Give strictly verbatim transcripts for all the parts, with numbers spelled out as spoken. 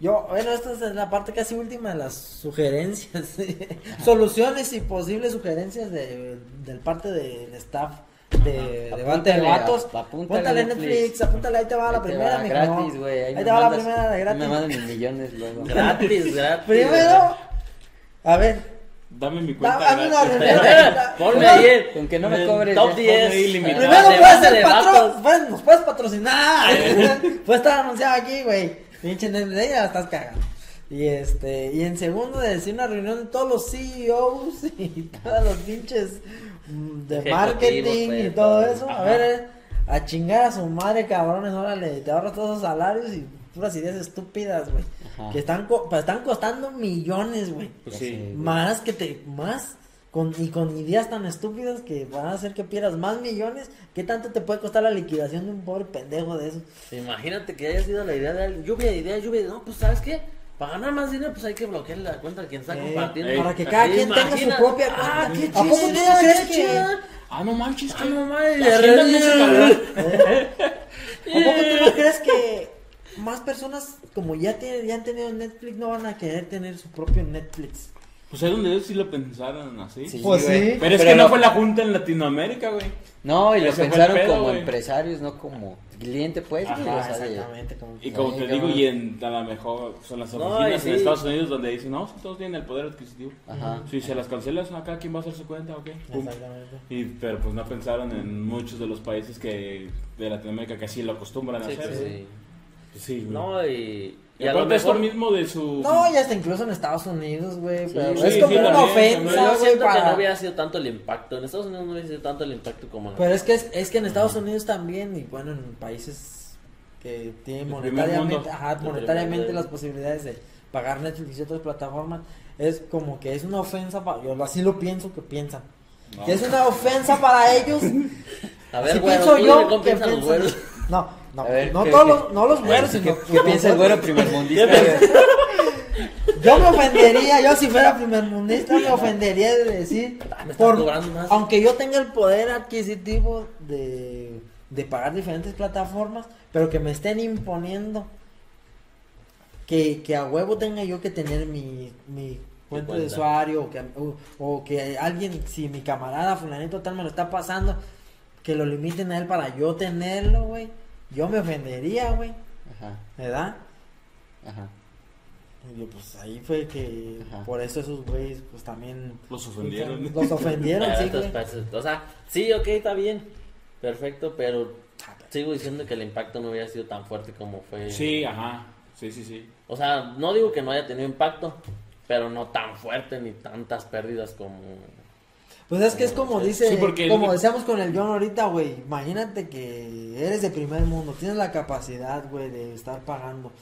Yo, bueno, esta es la parte casi última de las sugerencias, soluciones y posibles sugerencias de, del parte del staff de debate de vatos. Apúntale a Netflix, apúntale, ahí te va la primera, mijo. Gratis, güey. Ahí te va la primera de gratis. Me mandan mis millones luego. Gratis, gratis. Primero, a ver. Dame mi cuenta. Dame una reunión. Ponme ahí, con que no me cobres. Top diez. Primero puedes ser patrocinado. Nos puedes patrocinar. Puedes estar anunciado aquí, güey. Pinche Netflix, ya la estás cagando. Y este, y en segundo, de decir una reunión de todos los C E Os y todos los pinches de marketing y todo eso. A ver, a chingar a su madre, cabrones, órale, te ahorras todos esos salarios y puras ideas estúpidas, güey. Que están, co están costando millones, güey. Pues sí, más que te, más, con, y con ideas tan estúpidas que van a hacer que pierdas más millones. ¿Qué tanto te puede costar la liquidación de un pobre pendejo de esos? Imagínate que haya sido la idea de alguien, lluvia de ideas, lluvia de, no, pues, ¿sabes qué? Para ganar más dinero, pues hay que bloquear la cuenta de quien está eh, compartiendo. Para que cada quien imagina... tenga su propia cuenta. Ah, ¿qué ¿A poco tú crees que...? Ah, no manches, ah, no manches. ¿Eh? ¿A poco tú no crees que más personas, como ya, tienen, ya han tenido Netflix, no van a querer tener su propio Netflix? Pues es donde ellos sí lo pensaron así. Sí, pues sí. Pero, Pero es que lo... no fue la junta en Latinoamérica, güey. No, y lo Ese pensaron pedo, como wey. empresarios, no como cliente, pues. Ajá, no exactamente. Como y como te digo, y en, a lo mejor son las oficinas no, sí. en Estados Unidos donde dicen, no, si todos tienen el poder adquisitivo. Ajá. Si se las cancelas acá, ¿quién va a hacer su cuenta? Okay. Exactamente. Y, pero pues no pensaron en muchos de los países que de Latinoamérica que así lo acostumbran sí, a hacer. Sí, sí. Pues sí, güey. No, y... Y a lo mejor... es mismo de su... No, ya está incluso en Estados Unidos, güey. Sí, sí, es como sí, una también, ofensa, güey. Para... no hubiera sido tanto el impacto. En Estados Unidos no hubiera sido tanto el impacto como... Pero es que, es, es que en Estados Unidos también, y bueno, en países que tienen monetariamente, ajá, monetariamente las posibilidades de pagar Netflix y otras plataformas, es como que es una ofensa para... Yo así lo pienso que piensan. No. Que es una ofensa para ellos. A ver, güey, pienso yo que piensan... No, no, ver, no, que, todos que, los, no los güeros, sino que, que piensa el güero primermundista. Yo me ofendería, yo si fuera primermundista me ofendería de decir, por, aunque yo tenga el poder adquisitivo de, de pagar diferentes plataformas, pero que me estén imponiendo que, que a huevo tenga yo que tener mi, mi cuenta de usuario, o que, o, o que alguien, si mi camarada fulanito tal me lo está pasando, que lo limiten a él para yo tenerlo, güey. Yo me ofendería, güey. Ajá. ¿Verdad? Ajá. Y pues ahí fue que... Ajá. Por eso esos güeyes, pues también... Los ofendieron. Los, los ofendieron, sí, güey. O sea, sí, ok, está bien. Perfecto, pero... Sigo diciendo que el impacto no hubiera sido tan fuerte como fue... Sí, ajá. Sí, sí, sí. O sea, no digo que no haya tenido impacto, pero no tan fuerte ni tantas pérdidas como... Pues es que es como dice, sí, como decíamos con el John ahorita, güey, imagínate que eres de primer mundo, tienes la capacidad, güey, de estar pagando.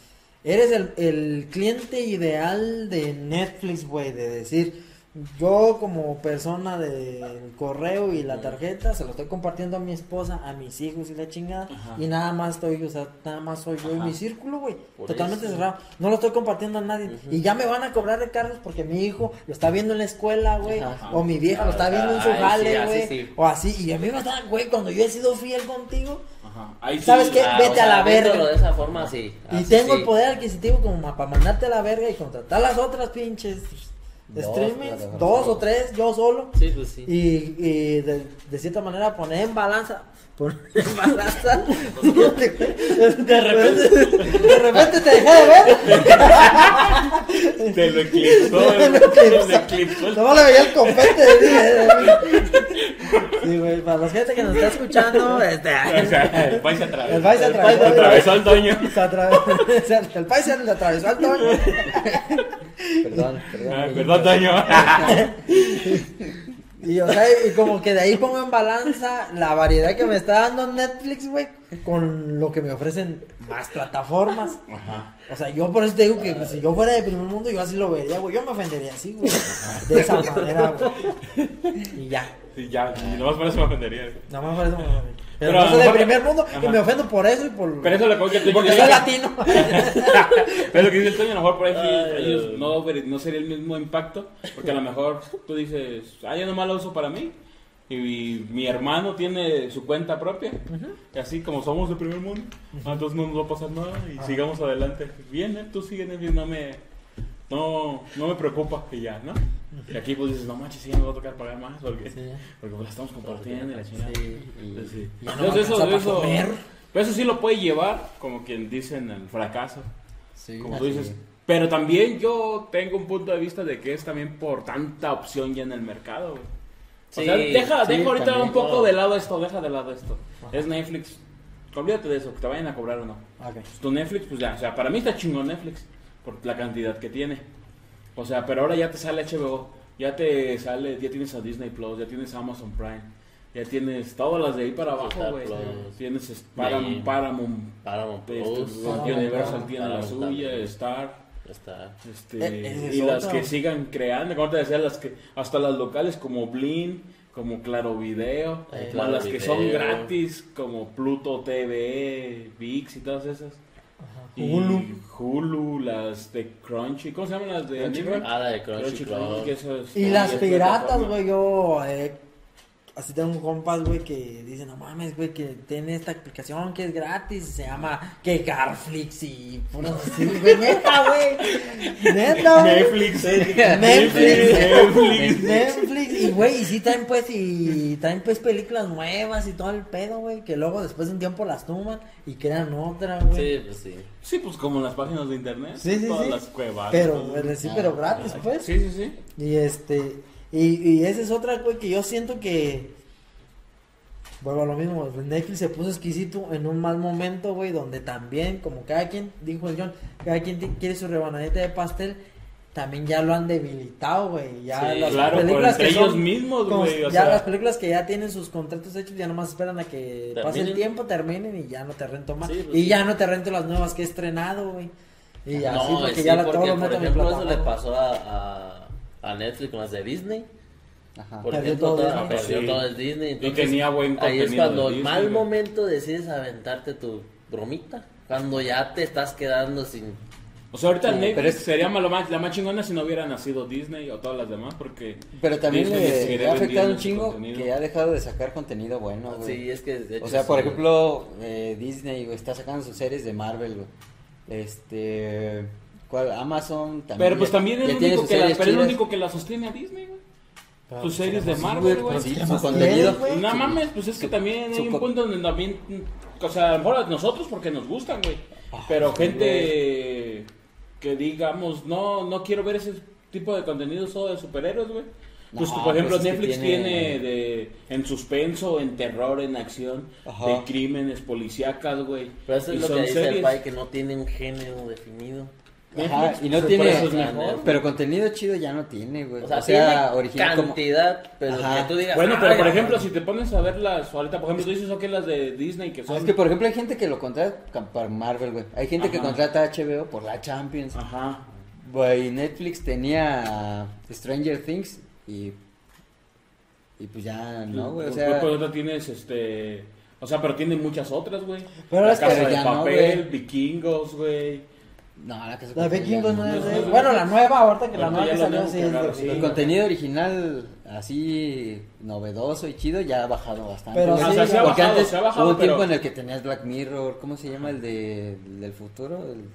Eres el, el cliente ideal de Netflix, güey, de decir, yo como persona del correo y la tarjeta, se lo estoy compartiendo a mi esposa, a mis hijos y la chingada, ajá, y nada más estoy, o sea, nada más soy yo y mi círculo, güey, totalmente eso. cerrado, no lo estoy compartiendo a nadie, uh-huh, y ya me van a cobrar recargos porque mi hijo lo está viendo en la escuela, güey, o mi vieja lo está viendo en su jale, güey, sí, sí. o así, y a mí me están, güey, cuando yo he sido fiel contigo, Ahí ¿sabes sí, qué? Ah, vete o sea, a la verga. De esa forma, así, así, y tengo sí. el poder adquisitivo como para mandarte a la verga y contratar las otras pinches... streamings, dos, dos o tres, yo solo. Sí, pues sí. Y, y de, de cierta manera poner en balanza. Poner en balanza. de, de repente. De repente te dejé de ver. Te lo eclipsó. Te lo eclipsó. Te lo eclipsó. No le veía el confete de mí. Sí, güey. Para la gente que nos está escuchando, este. O sea, el país se atravesó. El país se atravesó. El atravesó al Toño. El país se atravesó al Toño. Perdón, perdón. Ah, perdón, Toño. Y, o sea, y como que de ahí pongo en balanza la variedad que me está dando Netflix, güey, con lo que me ofrecen más plataformas. Ajá. O sea, yo por eso te digo que pues, si yo fuera de primer mundo, yo así lo vería, güey. Yo me ofendería así, güey. De esa manera, güey. Y ya. Y ya, y nomás por eso me ofendería. Güey. Nomás por eso me ofendería. Pero, pero no soy de primer mundo, ajá, y me ofendo por eso y por... Pero eso lo pongo que estoy... Porque soy latino. Pero lo que dice el Toño, a lo mejor por ahí ay, ellos ay, no, no sería el mismo impacto, porque a lo mejor tú dices, ah, yo nomás lo uso para mí, y mi hermano tiene su cuenta propia. Uh-huh. Así como somos de primer mundo, uh-huh. entonces no nos va a pasar nada y uh-huh. sigamos adelante. Bien, ¿eh? Tú sigues bien, no me, no, no me preocupa que ya, ¿no? Uh-huh. Y aquí pues dices, no manches, sí, ya nos va a tocar pagar más porque, sí. porque la estamos compartiendo y la chingada. Sí. Entonces, sí. No entonces eso, eso, eso sí lo puede llevar, como quien dicen, al fracaso. Sí, como tú dices. Bien. Pero también yo tengo un punto de vista de que es también por tanta opción ya en el mercado, güey. O sí, sea, deja, sí, deja ahorita también, un poco no. de lado esto, deja de lado esto. Ajá. Es Netflix, olvídate de eso, que te vayan a cobrar o no. Okay. Tu Netflix, pues ya, o sea, para mí está chingón Netflix, por la cantidad que tiene. O sea, pero ahora ya te sale H B O, ya te sale, ya tienes a Disney Plus, ya tienes a Amazon Prime, ya tienes todas las de ahí para abajo, güey. Tienes Param, Paramount, Paramount Plus, Universal tiene la suya, Star... Está. Este, ¿Es y las que sigan creando, como te decía, las que hasta las locales como Blin, como Claro Video, eh, claro las Video. Que son gratis como Pluto T V, Vix y todas esas. Ajá. Y Hulu, Hulu, las de Crunchy, ¿cómo se llaman las de Crunchy? Ah, la de Crunchy, Crunchy, Crunchy que eso es, y las piratas, güey, yo eh, así tengo compas, güey, que dicen, no mames, güey, que tiene esta aplicación que es gratis, se llama Kekarflix y puro así, güey, neta, güey, neta, güey. Netflix, Netflix, Netflix, Netflix, y güey, y sí traen pues, y traen pues películas nuevas y todo el pedo, güey, que luego después de un tiempo las tuman y crean otra, güey. Sí, pues sí. Sí, pues como las páginas de internet, sí, sí, todas sí. las cuevas. Pero, pues, sí, pero gratis, pues. Sí, sí, sí. Y este... Y, y esa es otra, güey, que yo siento que, vuelvo a lo mismo, Netflix se puso exquisito en un mal momento, güey, donde también, como cada quien, dijo el John, cada quien t- quiere su rebanadita de pastel, también ya lo han debilitado, güey, ya sí, las claro, películas que ellos son, mismos, güey, ya sea... las películas que ya tienen sus contratos hechos, ya nomás esperan a que ¿terminen? Pase el tiempo, terminen y ya no te rento más, sí, pues, y sí. ya no te rento las nuevas que he estrenado, güey, y así, no, porque sí, ya la porque, todo lo meto en mi plataforma. Por ejemplo, eso le pasó a... a... a Netflix con las de Disney. Ajá. Por ejemplo, todo, todo, Disney. Perdió sí. todo el Disney. Entonces, y tenía buen contenido. Ahí es cuando en mal Disney, momento decides aventarte tu bromita. Cuando ya te estás quedando sin. O sea, ahorita sí, Netflix pero es... sería malo más, la más chingona si no hubiera nacido Disney o todas las demás, porque. Pero también Disney le ha afectado un chingo contenido. Que ha dejado de sacar contenido bueno, güey. Sí, es que. De hecho, o sea, sí, por ejemplo, eh, Disney güey, está sacando sus series de Marvel, güey. Este. ¿Cuál? Amazon también. Pero pues también es el único que la, pero el único que la sostiene a Disney, güey. Claro, sus series de Marvel, güey. Sí, su contenido. No mames, pues es que su, también hay un co- punto donde también, o sea, a lo mejor nosotros porque nos gustan, güey. Oh, pero sí, gente güey. Que digamos, no no quiero ver ese tipo de contenido solo de superhéroes, güey. Pues no, por ejemplo, pues Netflix tiene, tiene de en suspenso, en terror, en acción, ajá. de crímenes policíacas, güey. Pero eso es y lo que dice series. El país que no tiene un género definido. Ajá, y no tiene, es mejor, pero contenido chido ya no tiene, güey. O sea, o sea original cantidad, como... pero ajá. que tú digas. Bueno, pero por ejemplo, si te pones a ver las ahorita, por ejemplo, tú dices, ok, las de Disney que son. Es que por ejemplo hay gente que lo contrata para Marvel, güey. Hay gente ajá. que contrata a H B O por la Champions. Ajá. Güey, Netflix tenía Stranger Things y y pues ya no, güey. O sea, por otra tienes este, o sea, pero tiene muchas otras, güey. Pero La Casa de Papel, no, Vikingos, güey. No, la que se la Vikingos no es de... Bueno, la nueva, ahorita que la nueva que salió sí, claro, sí. El contenido original así novedoso y chido ya ha bajado bastante. Pero no, sí, o sea, porque bajado, antes se ha bajado, hubo un pero... tiempo en el que tenías Black Mirror, ¿cómo se llama? El de el del futuro, el,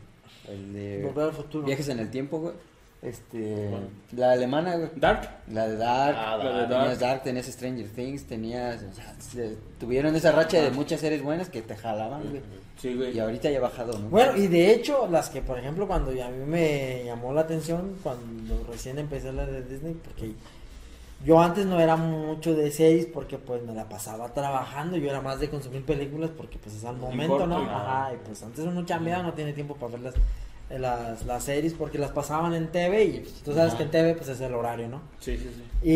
el de Volver al futuro. Viajes en el tiempo, güey. Este, bueno. La alemana, güey. Dark. La de Dark. Ah, la de Dark. Tenías Dark, tenías Stranger Things, tenías, o sea, se, tuvieron esa racha ah. de muchas series buenas que te jalaban, güey. Sí, güey. Y ahorita ya ha bajado, ¿no? Bueno, y de hecho, las que, por ejemplo, cuando a mí me llamó la atención, cuando recién empecé la de Disney, porque yo antes no era mucho de series, porque pues me la pasaba trabajando, yo era más de consumir películas, porque pues es al momento, ¿no? Ajá, y pues antes uno chambeado no tiene tiempo para ver las, las, las series, porque las pasaban en T V, y pues, tú sabes ajá. que en T V pues es el horario, ¿no? Sí, sí, sí.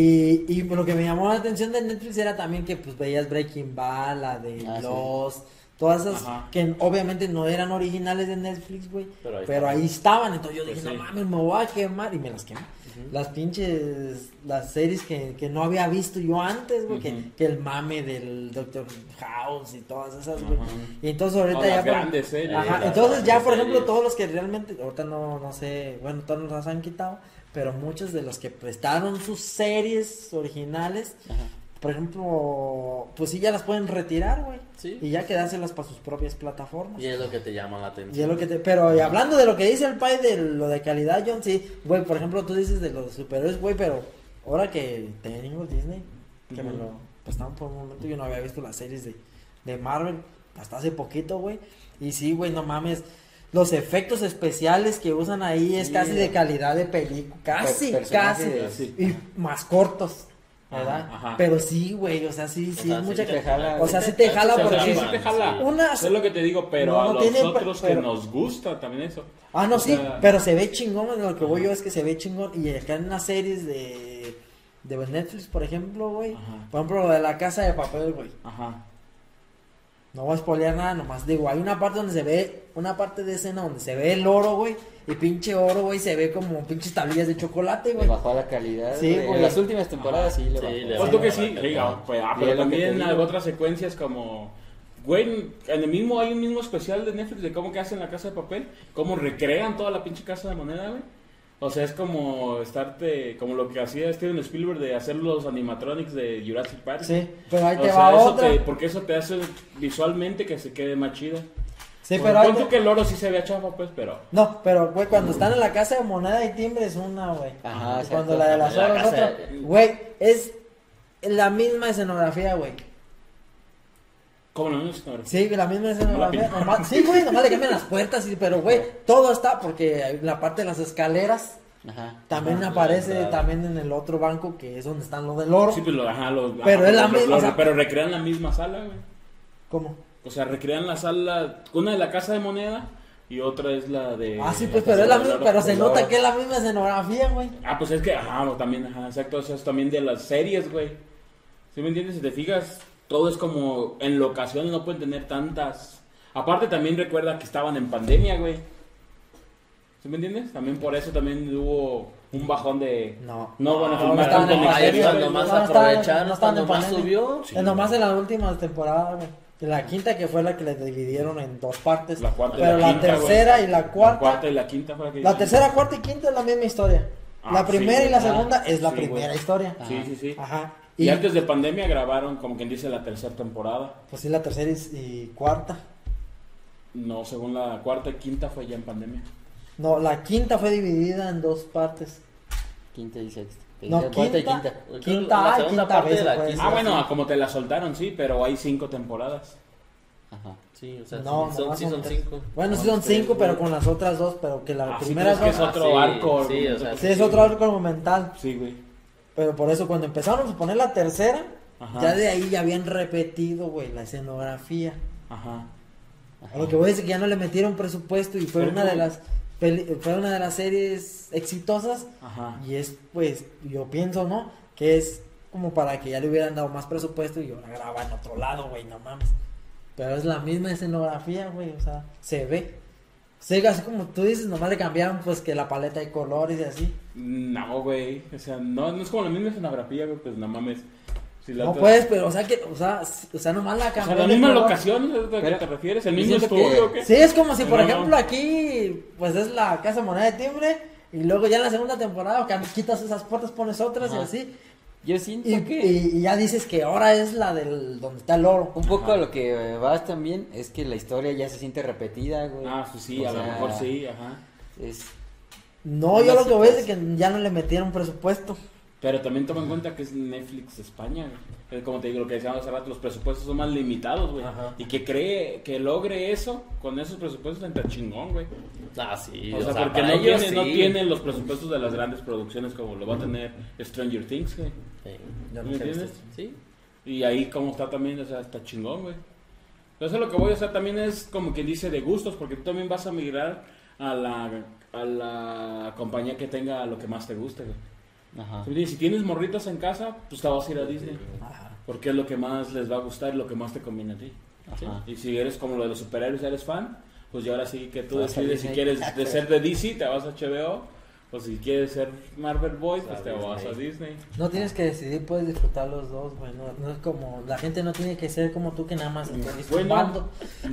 Y, y lo que me llamó la atención de Netflix era también que pues veías Breaking Bad, la de ah, Lost... Sí. Todas esas ajá. que obviamente no eran originales de Netflix, güey, pero, ahí, pero ahí estaban, entonces yo dije, pues sí. no mames, me voy a quemar, y me las quemé, uh-huh. las pinches, las series que, que no había visto yo antes, güey, uh-huh. que, que el mame del Doctor House y todas esas, güey, uh-huh. y entonces ahorita oh, ya, por, grandes series, ajá, las entonces las ya, por ejemplo, series. Todos los que realmente, ahorita no, no sé, bueno, todos nos las han quitado, pero muchos de los que prestaron sus series originales, ajá. por ejemplo, pues sí, ya las pueden retirar, güey. Sí. Y ya quedárselas para sus propias plataformas. Y es lo que te llama la atención. Y es lo que te... Pero y hablando de lo que dice el pai de lo de calidad, John, sí. Güey, por ejemplo, tú dices de los superhéroes, güey, pero ahora que tenemos Disney, que uh-huh. me lo prestaron por un momento, yo no había visto las series de, de Marvel hasta hace poquito, güey. Y sí, güey, no mames. Los efectos especiales que usan ahí es sí, casi de calidad de película. Casi, casi. Y más cortos, ¿verdad? Ajá, ajá. Pero sí, güey, o sea, sí, sí. O sea, mucha sí te jala, o sea, sí te jala porque... Sí, sí te jala. Unas... Es lo que te digo, pero no, a no los tiene, otros pero... que nos gusta también eso. Ah, no, o sí, sea... pero se ve chingón. Lo que voy yo es que se ve chingón. Y acá en unas series de, de Netflix, por ejemplo, güey. Por ejemplo, de La Casa de Papel, güey. Ajá. No voy a spoilear nada, nomás digo, hay una parte donde se ve, una parte de escena donde se ve el oro, güey, y pinche oro, güey, se ve como pinches tablillas de chocolate, güey. Le bajó la calidad, sí, güey. En las últimas temporadas ah, sí le bajó. Sí, le bajó. Pues tú que sí, diga, pues, ah, pero también hay otras secuencias como, güey, en el mismo, hay un mismo especial de Netflix de cómo que hacen La Casa de Papel, cómo recrean toda la pinche Casa de Moneda, güey. O sea, es como estarte, como lo que hacía Steven Spielberg de hacer los animatronics de Jurassic Park. Sí, pero ahí te va otra. Porque eso te hace visualmente que se quede más chido. Sí, pero ahí... Cuento que el oro sí se vea chafa, pues, pero... No, pero, güey, cuando están en La Casa de Moneda y timbre es una, güey. Ajá, sí. Cuando la de las horas es otra. Güey, es la misma escenografía, güey. ¿Cómo la misma escenografía? Sí, la misma escenografía. No nomás, sí, güey, nomás le cambian las puertas, y, pero, güey, todo está, porque la parte de las escaleras ajá, también ajá, aparece la también en el otro banco, que es donde están los del oro. Sí, pero, ajá, los, pero ajá, es la misma. O sea, pero recrean la misma sala, güey. ¿Cómo? O sea, recrean la sala, una de La Casa de Moneda y otra es la de... Ah, sí, pues, pero es la misma, pero se nota que es la misma escenografía, güey. Ah, pues es que, ajá, también, ajá, exacto, eso es también de las series, güey. ¿Sí me entiendes? Si te fijas... Todo es como en locaciones, no pueden tener tantas. Aparte también recuerda que estaban en pandemia, güey. ¿Sí me entiendes? También por eso también hubo un bajón de... No. No van a filmar tanto en pandemia. Nomás aprovecharon, nomás subió. Nomás en la última temporada, güey. La quinta que fue la que le dividieron en dos partes. La cuarta y la quinta. Pero la tercera y la cuarta. La cuarta y la quinta fue la que... La tercera, cuarta y quinta es la misma historia. La primera y la segunda es la primera historia. Sí, sí, sí. Ajá. Y, y antes de pandemia grabaron, como quien dice, la tercera temporada. Pues sí, la tercera y cuarta. No, según la cuarta y quinta fue ya en pandemia. No, la quinta fue dividida en dos partes. Quinta y sexta. No, quinta, cuarta y quinta. Quinta, quinta la segunda quinta parte de la quinta. Ah, bueno, como te la soltaron, sí, pero hay cinco temporadas. Ajá. Sí, o sea, no, son, son, sí son cinco. Bueno, sí son cinco, pero con las otras dos, pero que la ah, primera sí, es, que es otro ah, arco. Sí, sí, o sea, sí, es sí, otro arco argumental. Sí, güey. Pero por eso cuando empezaron a poner la tercera, ajá, ya de ahí ya habían repetido, güey, la escenografía. Ajá. Ajá. Lo que voy a decir es que ya no le metieron presupuesto y fue una tú? de las peli- fue una de las series exitosas. Ajá. Y es, pues, yo pienso, ¿no? Que es como para que ya le hubieran dado más presupuesto y ahora graba en otro lado, güey, no mames. Pero es la misma escenografía, güey, o sea, se ve. Sí, así como tú dices, nomás le cambiaron pues que la paleta de colores y así. No, güey, o sea, no, no es como la misma escenografía, güey, pues no mames. Si la no otra... puedes, pero o sea que, o sea, o sea nomás la cambiaron. O sea, la misma locación a la que te refieres, el mismo estudio, que... ¿o qué? Sí, es como si no, por no, ejemplo no. Aquí, pues es la Casa Moneda de timbre y luego ya en la segunda temporada quitas esas puertas, pones otras ajá, y así. Yo siento y, que... Y, y ya dices que ahora es la del... donde está el oro. Un poco ajá, a lo que vas también es que la historia ya se siente repetida, güey. Ah, sí, sí, o a sea, lo mejor sí, ajá. Es... No, yo lo que voy es que ya no le metieron presupuesto. Pero también toma en cuenta que es Netflix España, güey. Como te digo, lo que decíamos hace rato, los presupuestos son más limitados, güey. Ajá. Y que cree que logre eso con esos presupuestos entre chingón, güey. Ah, sí. O, o sea, sea, porque no, ellos tiene, sí, no tienen los presupuestos de las grandes producciones como lo va a tener Stranger Things, güey. Sí. ¿Me no entiendes? Sí. Y ahí como está también, o sea, está chingón, güey. Entonces lo que voy a hacer también es como quien dice de gustos, porque tú también vas a migrar a la, a la compañía que tenga lo que más te guste, güey. Ajá. Si tienes morritas en casa, pues te vas a ir a Disney. Ajá. Porque es lo que más les va a gustar y lo que más te conviene a ti. ¿Sí? Y si eres como lo de los superhéroes, eres fan, pues ya ahora sí que tú decides si quieres de ser de D C, te vas a H B O. O si quieres ser Marvel Boy, pues te vas a Disney. No tienes que decidir, puedes disfrutar los dos, güey. No, no es como, la gente no tiene que ser como tú que nada más estás disfrutando.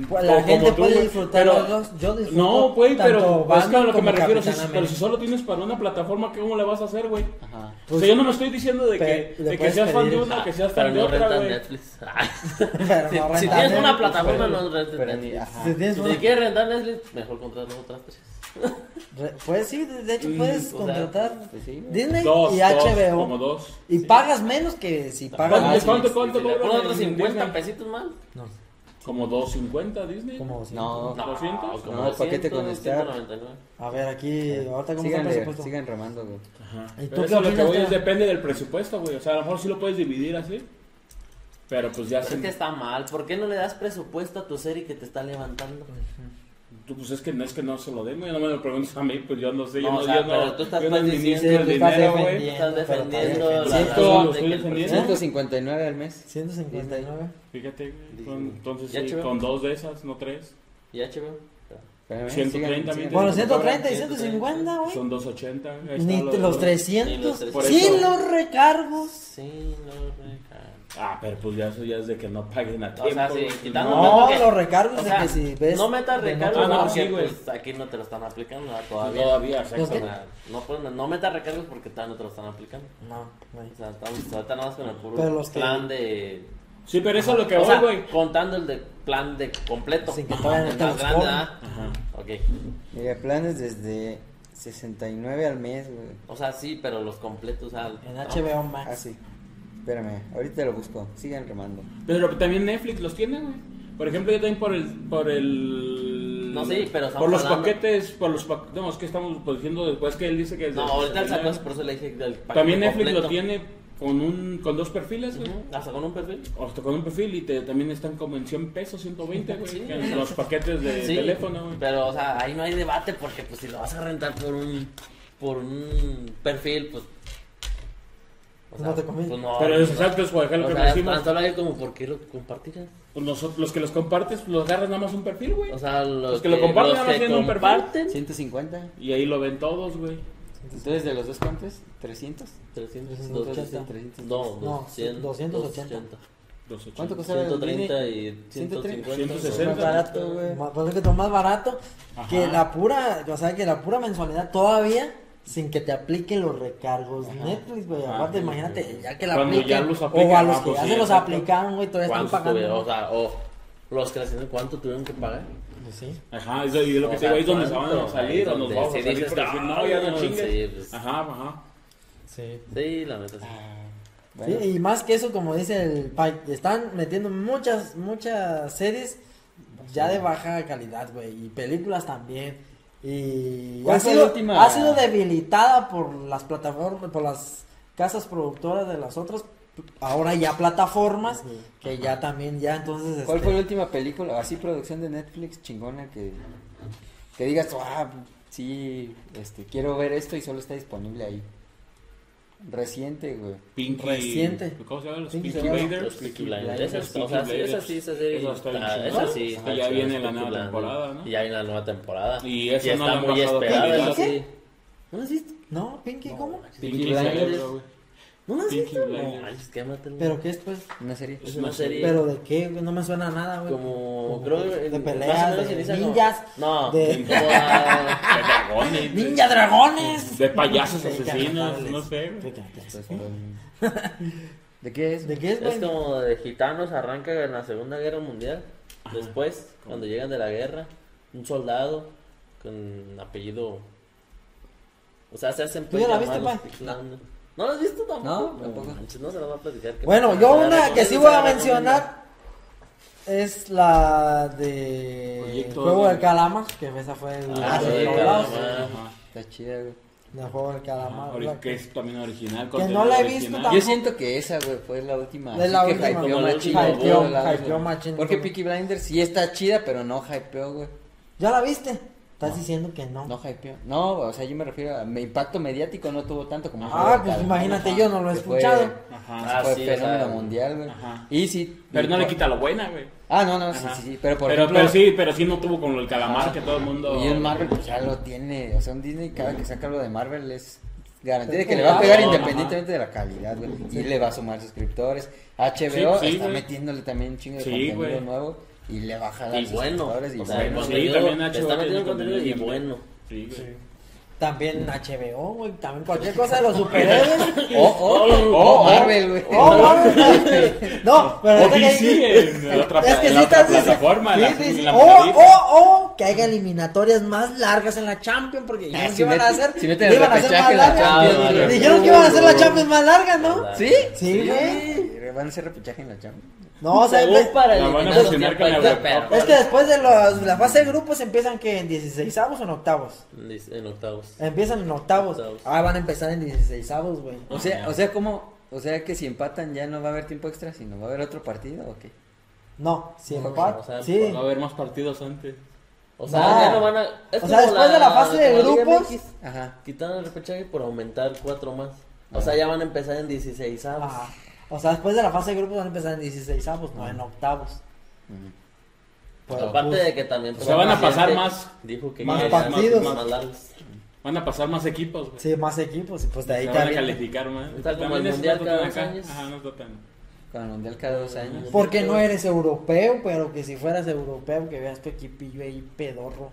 Bueno, la gente tú, puede disfrutar pero, los dos. Yo disfruto. No, güey, pero es que a lo que me refiero, si, pero si solo tienes para una plataforma, ¿cómo le vas a hacer, güey? Ajá. Pues, o sea, yo no me estoy diciendo de que, de que seas fan de una o que seas fan de otra, güey. Netflix. si, si tienes una plataforma, no rentas Netflix. Si, tienes una... si quieres rentar Netflix, mejor contrata otra. Pues sí, de hecho puedes mm, contratar sea, pues sí, Disney dos, y H B O. Como dos. Y sí. pagas menos que si pagas. ¿Cuánto, cuánto, cuánto? ¿Por otros cincuenta pesitos más? No. ¿Como dos cincuenta Disney? Como no, no, doscientos. Como no, paquete con estar. A ver, aquí, ahorita cómo sigan, re, sigan remando, güey. Ajá. ¿Y tú eso lo que voy es depende del presupuesto, güey. O sea, a lo mejor sí lo puedes dividir así. Pero pues ya se. Es que está mal. ¿Por qué no le das presupuesto a tu serie que te está levantando? Tú, pues es que no es que no se lo den, güey, no me lo preguntes a mí, pues yo no sé, yo no, no o sea, yo pero no, tú estás administrando el dinero, güey. Tú estás defendiendo ciento cincuenta y nueve al mes. ciento cincuenta y nueve. Fíjate, con, entonces sí, con dos de esas, no tres. Y H B O. Pero, ciento treinta mil. Bueno, ciento treinta y ciento cincuenta, güey. Son doscientos ochenta. Ni los, los trescientos. Sin los recargos. Sin los recargos. Ah, pero pues ya eso ya es de que no paguen a tiempo. O sea, sí, quitando no, que, los recargos o sea, de que si ves. No metas recargos, no, no, porque sí, pues, aquí no te lo están aplicando todavía. Todavía, exacto. No, pues, no metas recargos porque todavía no te lo están aplicando. No, güey. O sea, estamos ahorita nada más con el puro plan que... de. Sí, pero eso es lo que voy, güey. Contando el de plan de completo. Sin que paguen el más grande, ¿ah? Ajá. Ok. Mira, planes desde sesenta y nueve al mes, güey. O sea, sí, pero los completos. Al... En H B O Max. Ah, sí. Espérame, ahorita lo busco, sigan remando. Pero también Netflix los tiene, güey. Por ejemplo, yo también por el, por el... No, sí, pero por los hablando. Paquetes, por los paquetes, no, es que estamos diciendo después que él dice que... No, ahorita sacó, por eso le dije del paquete también Netflix completo. Lo tiene con un, con dos perfiles, güey. Uh-huh. Hasta con un perfil. Hasta con un perfil y te, también están como en cien pesos, ciento veinte, güey, sí. En los paquetes de sí, teléfono, güey. Pero, o sea, ahí no hay debate porque, pues, si lo vas a rentar por un, por un perfil, pues... O sea, no te conviene. Pues no, pero es exacto, es por ejemplo que decimos. Tanto hay como por qué lo compartirás. Pues los, los que los compartes, los agarras nada más un perfil, güey. O sea, los, los que, que lo comparten nada más tienen un perfil. ciento cincuenta. Y ahí lo ven todos, güey. Entonces, ¿de los dos cuántos? ¿trescientos? trescientos ochenta. trescientos ochenta. No, no, cien, doscientos ochenta. doscientos ochenta. ¿Cuánto costaba? ciento treinta y ciento cincuenta. ciento sesenta. Más barato, güey. Más, que más barato. Ajá. Que la pura, o sea, que la pura mensualidad todavía. Sin que te apliquen los recargos. Ajá. Netflix, güey. Aparte, ah, imagínate, sí, ya que la apliquen, ya los aplican. O a los que ya se los aplicaron, güey, todavía están pagando. Tuvieron, o sea, o los que hacen cuánto tuvieron que pagar. Sí. Ajá, eso y lo que te digo, ahí es donde se van a salir, o nos vamos a salir por decir, no, ya no chingues. Ajá, ajá. Sí. Sí, la neta sí. Bueno. Sí, y más que eso, como dice el Pike, están metiendo muchas, muchas series ya de baja calidad, güey. Y películas también. Y ha sido, última... ha sido debilitada por las plataformas, por las casas productoras de las otras, ahora ya plataformas, sí, que ya también, ya entonces... ¿Cuál este... fue la última película, así producción de Netflix chingona que, que digas, ah, sí, este, quiero ver esto y solo está disponible ahí? Reciente, güey. Pinky, reciente. ¿Cómo se llaman los Peaky Blinders? Peaky Blinders. Esa sí, esa serie. Esa sí. Y ya viene la nueva temporada, ¿no? Y ya viene la nueva temporada. Y esa está muy esperada, esa sí. ¿No la has visto? No, Pinky, ¿cómo? Peaky Blinders. ¿No la has visto? ¿Pero qué es, pues? Una serie. Es una serie. ¿Pero de qué? No me suena a nada, güey. Como, creo, de peleas, de ninjas. No, de dragones. Ninja dragones. De payasos asesinos, no sé. ¿De qué es? ¿De qué es, güey? Es como de gitanos, arranca en la Segunda Guerra Mundial. Después, cuando llegan de la guerra, un soldado con apellido... O sea, se hacen... ¿Tú ya la viste, pa? ¿No lo has visto tampoco? No, tampoco. No se lo va a platicar. Bueno, yo una que sí voy a mencionar es la de Juego del Calamar, que esa fue la de... Está chida, güey. La Juego del Calamar. Que es también original. Que no la he visto tampoco. Yo siento que esa, güey, fue la última. Es la última. Hypeó machín. Porque Peaky Blinders sí está chida, pero no hypeó, güey. ¿Ya la viste? Estás no. diciendo que no. No hypeó. No, o sea, yo me refiero a mi impacto mediático no tuvo tanto como. Ah, pues tal. Imagínate, ajá, yo no lo he escuchado. Fue, ajá, ah, fue sí, fenómeno o sea, mundial, güey. Ajá. Y sí. Pero y no por... le quita lo buena, güey. Ah, no, no, ajá. sí, sí, sí. Pero por pero, ejemplo. Pero sí, pero sí no tuvo con el calamar ajá, que todo el mundo. Y el Marvel pues ya lo tiene. O sea, un Disney cada que saca lo de Marvel es garantía de que le va a pegar no, independientemente no, de la calidad, güey. Sí. Y le va a sumar suscriptores. H B O sí, está sí, metiéndole wey. también un chingo de sí, contenido wey. nuevo. Y le baja a y bueno, suscriptores. Y o sea, bueno, contenido, también H B O está metiendo contenido, contenido y bueno. Sí, sí. También H B O, güey. También cualquier cosa de los superhéroes. oh, oh, oh, oh, Marvel, güey. Oh, Marvel. No, pero oh, es que en otra es que en sí otra plataforma. Sí, sí, sí. Oh, oh, oh. Que haya eliminatorias más largas en la Champions. Porque dijeron ah, si que iban a hacer. Si meten el repechaje en la Champions. Dijeron que iban a hacer la Champions más larga, ¿no? Sí. Sí, güey. Van a hacer repechaje en la Champions. No, o sea, pues, para el, van a los tiempos, que el pero, es que después de los, la fase de grupos empiezan que en dieciseisavos o en octavos. En octavos. Empiezan en octavos. octavos. Ah, van a empezar en dieciseisavos, güey. O sea, oh, o sea, como, o sea que si empatan ya no va a haber tiempo extra, sino va a haber otro partido o qué. No, si empatan, o sea, sí. Va a haber más partidos antes. O sea, no. Ya no van a, o sea, después la, de la fase de grupos, ajá, quitan el repechaje por aumentar cuatro más. O sea, ya van a empezar en dieciseisavos. Ajá. O sea, después de la fase de grupos van a empezar en dieciseisavos, uh-huh. no en octavos. Uh-huh. Pero aparte pues, de que también... O sea, van a pasar más... Dijo que más partidos. Más, más, más van a pasar más equipos. Güey. Sí, más equipos. Y pues de ahí se van a calificar más. Está como el mundial cada dos años. Ajá, no está tan... Con el mundial cada dos años. Porque no eres europeo, pero que si fueras europeo, que veas tu equipillo ahí pedorro.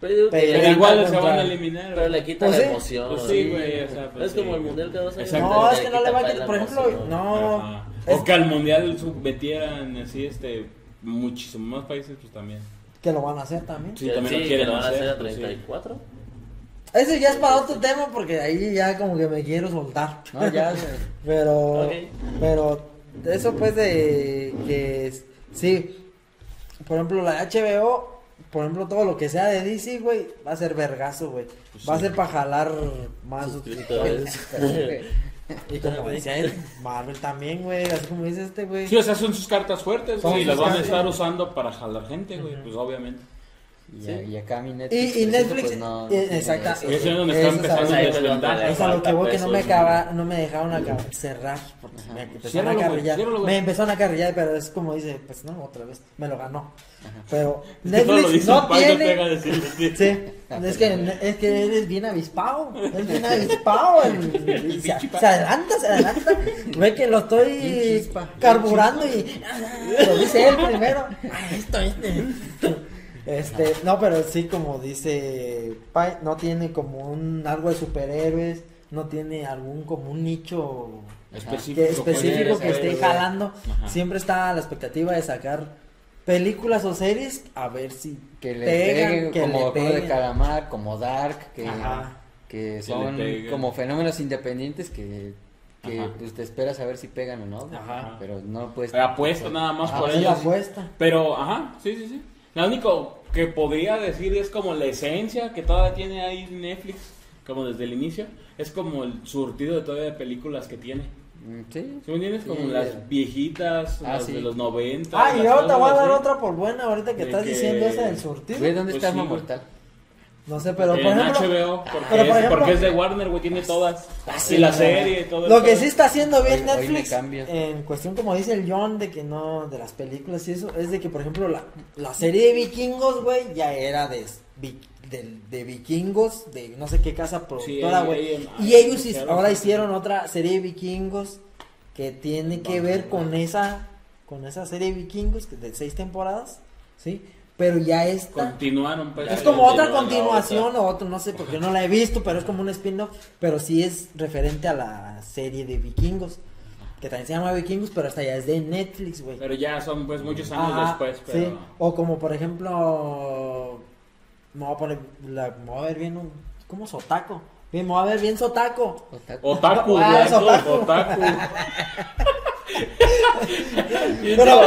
Pero, pero, pero igual se van a eliminar. Pero le quita pues la sí. emoción. Pues sí, güey, o sea, pues es sí, como el mundial que va a salir. No, es que no le va a quitar, por ejemplo, emoción, no. no. Es... O que al mundial metieran así, este, muchísimos más países, pues también. Que lo van a hacer también. Sí, también sí, lo quieren que lo hacer, van a hacer a treinta y cuatro. Pues, sí. Eso ya es para otro tema, porque ahí ya como que me quiero soltar. No, ya. pero, okay. pero, eso pues de que, sí, por ejemplo, la H B O. Por ejemplo, todo lo que sea de D C, güey, va a ser vergazo, güey. Pues va sí. a ser para jalar más suscriptores. Y como dice él, Marvel también, güey, así como dice este, güey. Sí, o sea, son sus cartas fuertes y las van a estar usando para jalar gente, güey, uh-huh. pues obviamente. Y, sí. y acá mi Netflix. Y, y Netflix, pues, no, exacto. Eso es donde está empezando a desventaja. Es a lo que voy que no me, acaba, no me dejaron acaba, cerrar. Porque me empezaron a carrillar. Me empezaron a carrillar, pero es como dice, pues no, otra vez. Me lo ganó. Pero Netflix no tiene. Sí. Es que es que eres bien avispado. Es bien avispado. El... Se, se adelanta, se adelanta. Ve que lo estoy carburando y lo dice él primero. Ah, esto, este. Este, no, pero sí, como dice Pai, no tiene como un algo de superhéroes, no tiene algún como un nicho específico que, específico que esté jalando. Ajá. Siempre está a la expectativa de sacar películas o series a ver si que le pegan, pegue, que como le peguen. Juego de Calamar, como Dark, que, que son como fenómenos independientes que que ajá. te esperas a ver si pegan o no, ajá. pero no puedes. Apuesto nada más por ellos. Apuesta. Pero, ajá, sí, sí, sí. Lo único que podría decir es como la esencia que todavía tiene ahí Netflix, como desde el inicio, es como el surtido de todavía de películas que tiene. Sí. ¿Sí me entiendes? Como sí, las viejitas, ah, las sí. de los noventa. Ah, y ahora te voy a dar otra por buena ahorita que de estás que... diciendo esa del surtido. ¿Dónde pues está sí, Mortal? No sé, pero en por ejemplo... H B O, porque, pero por ejemplo, porque es de Warner, güey, tiene todas. Y la serie y todo. Lo que todo. Sí está haciendo bien hoy, Netflix, hoy en cuestión, como dice el John, de que no, de las películas y eso, es de que, por ejemplo, la, la serie de vikingos, güey, ya era de, de, de vikingos, de no sé qué casa productora, güey. Sí, y ellos his, ahora hicieron otra serie de vikingos que tiene que ver no, con no. esa con esa serie de vikingos que de seis temporadas, ¿sí? Pero ya esta... Continuaron. Pues, es como otra continuación o otro, no sé, porque no la he visto, pero es como un spin-off, pero sí es referente a la serie de vikingos, que también se llama Vikingos, pero esta ya es de Netflix, güey. Pero ya son, pues, muchos años ah, después, pero... Sí, o como, por ejemplo, me voy a poner, la, me voy a ver bien un... ¿Cómo Sotaco? Me voy a ver bien Sotaco. Otaku. Otaku, ah, ya Sotaku. Otaku. Pero,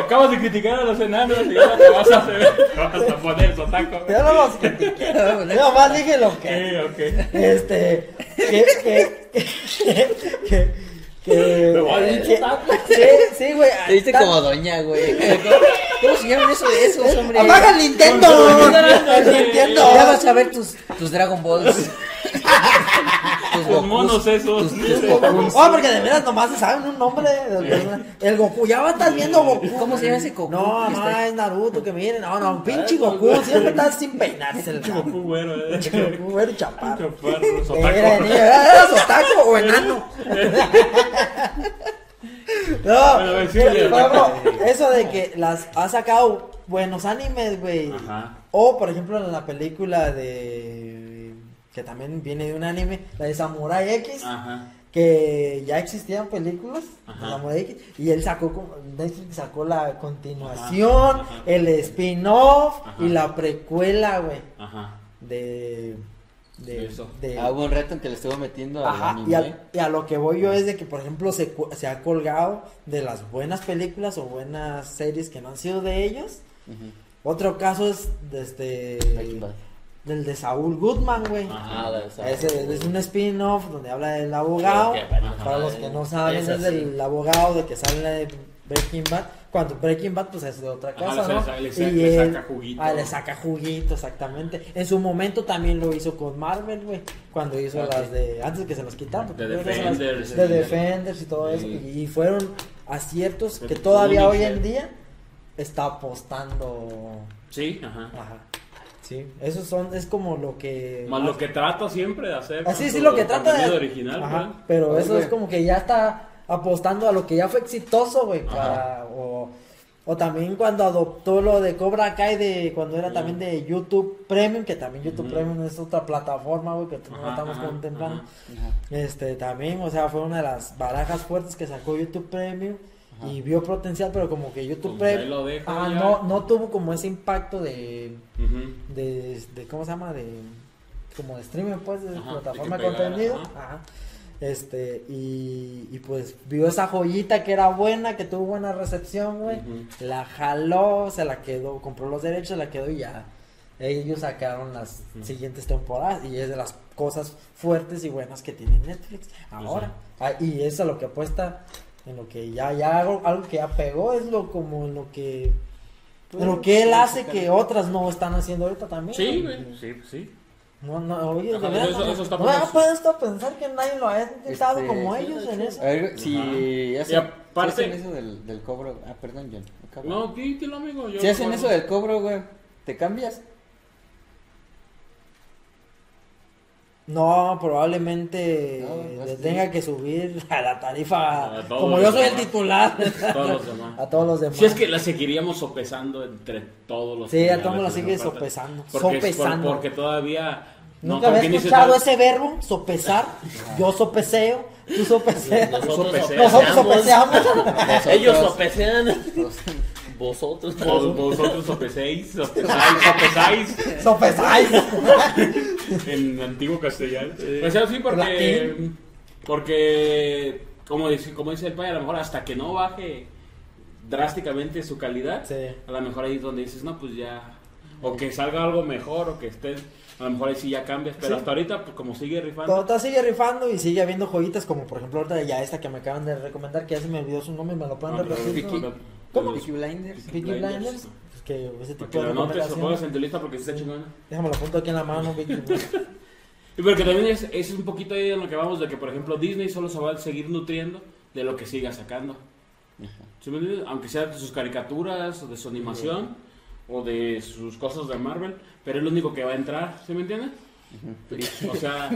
acabas de criticar a los enanos y ahora te vas a hacer, te vas a poner sotaco. Yo no los critiqué, yo más dije lo que. Okay, okay. Este, que, que, que, que, Que... ¿Me voy a decir que... Sí, sí, güey. Te diste como doña, güey. ¿Cómo se llaman eso de esos, hombre? ¡Apaga el Nintendo! ¡El Nintendo! Ya vas a ver tus, tus Dragon Balls. Tus Gokus, monos esos. Tus, tus Gokus. Oh, porque de veras nomás se saben un nombre. El Goku, ya va a estar viendo Goku. ¿Cómo se llama ese Goku? No, no, es Naruto, que miren. No, no, un pinche Goku. Siempre está sin peinarse. El Goku, güero. El Goku, güero, chaparro. Era sotaco o enano. No, bueno, sí, pero, pero, eso de que las ha sacado buenos animes, güey. O, por ejemplo, en la película de... que también viene de un anime, la de Samurai X. Ajá. Que ya existían películas de Samurai X. Y él sacó, Netflix sacó la continuación, ajá, ajá, el spin-off y la precuela, güey. Ajá. De... de, eso. De... Ah, hubo un reto en que le estuvo metiendo a, ajá, y, a, y a lo que voy yo es de que, por ejemplo, se, se ha colgado de las buenas películas o buenas series que no han sido de ellos. Uh-huh. Otro caso es de este, del de Saul Goodman, güey. Ajá, la de Saul. Ese es un spin-off donde habla del abogado. Que, bueno, para los que no saben, es, es del abogado de que sale de Breaking Bad. Cuando Breaking Bad, pues es de otra cosa, ajá, ¿no? Le, le, y le él, saca juguito. Ah, le saca juguito, exactamente. En su momento también lo hizo con Marvel, güey. Cuando hizo, okay, las de... antes que se los quitaron. The Defenders. The Defenders y todo, sí, eso. Y, y fueron aciertos que todavía hoy en día está apostando. Sí, ajá. Ajá. Sí, eso son, es como lo que... más, más lo que trata siempre de hacer. Así, ah, sí, lo que trata de... original, ajá, pero oye, eso es como que ya está... apostando a lo que ya fue exitoso, güey, para, o, o también cuando adoptó lo de Cobra Kai, de cuando era, ajá, también de YouTube Premium, que también YouTube, ajá, Premium es otra plataforma, güey, que no estamos contemplando, ajá, ajá, este, también, o sea, fue una de las barajas fuertes que sacó YouTube Premium, ajá, y vio potencial, pero como que YouTube Premium, ah, no, no tuvo como ese impacto de, de, de, de, ¿cómo se llama? De, como de streaming, pues, de, ajá, plataforma de pegara, contenido, ajá, ajá. Este, y, y pues vio esa joyita que era buena, que tuvo buena recepción, güey, uh-huh, la jaló, se la quedó, compró los derechos, se la quedó y ya ellos sacaron las, uh-huh, siguientes temporadas, y es de las cosas fuertes y buenas que tiene Netflix ahora, uh-huh, ah, y eso es lo que apuesta, en lo que ya, ya algo, algo que ya pegó, es lo como en lo que, en lo que él hace que otras no están haciendo ahorita también. Sí, güey, sí, sí. No, no, oye, ajá, de verdad, eso, eso está no, no puedes pensar que nadie lo ha intentado este, como ellos en eso. A ver, si hacen, aparte... si hacen eso del, del cobro, ah, perdón, John. Acabo. No, dítelo, amigo. Yo si hacen eso del cobro, güey, ¿te cambias? No, probablemente no, no le tenga que subir a la tarifa, a como yo soy demás, el titular, a todos los demás. A todos los demás. Si es que la seguiríamos sopesando entre todos los. Sí, a todos la sigue sopesando. Porque, sopesando. Por, porque todavía. Nunca no, había escuchado no... ese verbo, sopesar. Yo sopeseo, tú sopeseas. Nosotros sopeseamos. Nosotros sopeseamos. Nosotros. Ellos sopesean. Vosotros, vos, vosotros sopeséis, sopesáis, sopesáis, sopesáis. En antiguo castellano. O sea, sí, porque, porque como dice, como dice el país, a lo mejor hasta que no baje drásticamente su calidad, sí, a lo mejor ahí es donde dices, no, pues ya, o que salga algo mejor, o que estés, a lo mejor ahí sí ya cambias, pero sí, hasta ahorita, pues como sigue rifando. Todavía sigue rifando y sigue habiendo joyitas, como por ejemplo ahorita ya esta que me acaban de recomendar, que ya se me olvidó su nombre, me lo pueden repetir. No, ¿cómo? Peaky Blinders. Peaky Blinders. Es que ese tipo de recomendaciones. No te pongas en tu lista porque sí está chingona. Déjamelo apunto aquí en la mano, Peaky Blinders. Pero que también es, es un poquito ahí en lo que vamos, de que por ejemplo Disney solo se va a seguir nutriendo de lo que siga sacando. ¿Sí me entiendes? Aunque sea de sus caricaturas o de su animación, yeah, o de sus cosas de Marvel, pero es lo único que va a entrar, ¿sí me entiendes? O sea,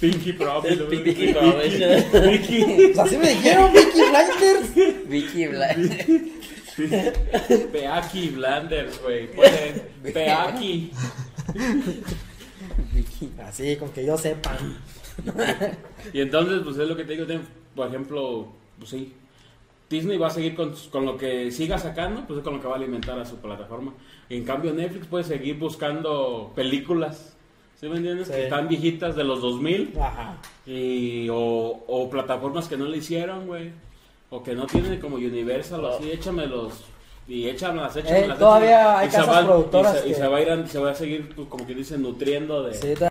Pinky Propio, Pinky Propio. O sea, así me dijeron, Vicky Blinders. Vicky Blinders. Peaky Blinders, güey. Peaky. Así, con que yo sepa. Y entonces, pues es lo que te digo. Por ejemplo, pues sí, Disney va a seguir con, con lo que siga sacando, pues es con lo que va a alimentar a su plataforma. En cambio, Netflix puede seguir buscando películas, ¿sí me entiendes? Sí. Que están viejitas de los dos mil, ajá, y, o, o plataformas que no le hicieron, güey, o que no tienen como Universal, o así, échamelos, y échamelas, échamelas. Eh, todavía échamelas, hay casas productoras y se, que... y se va a ir, se va a seguir, pues, como que dicen, nutriendo de... Sí,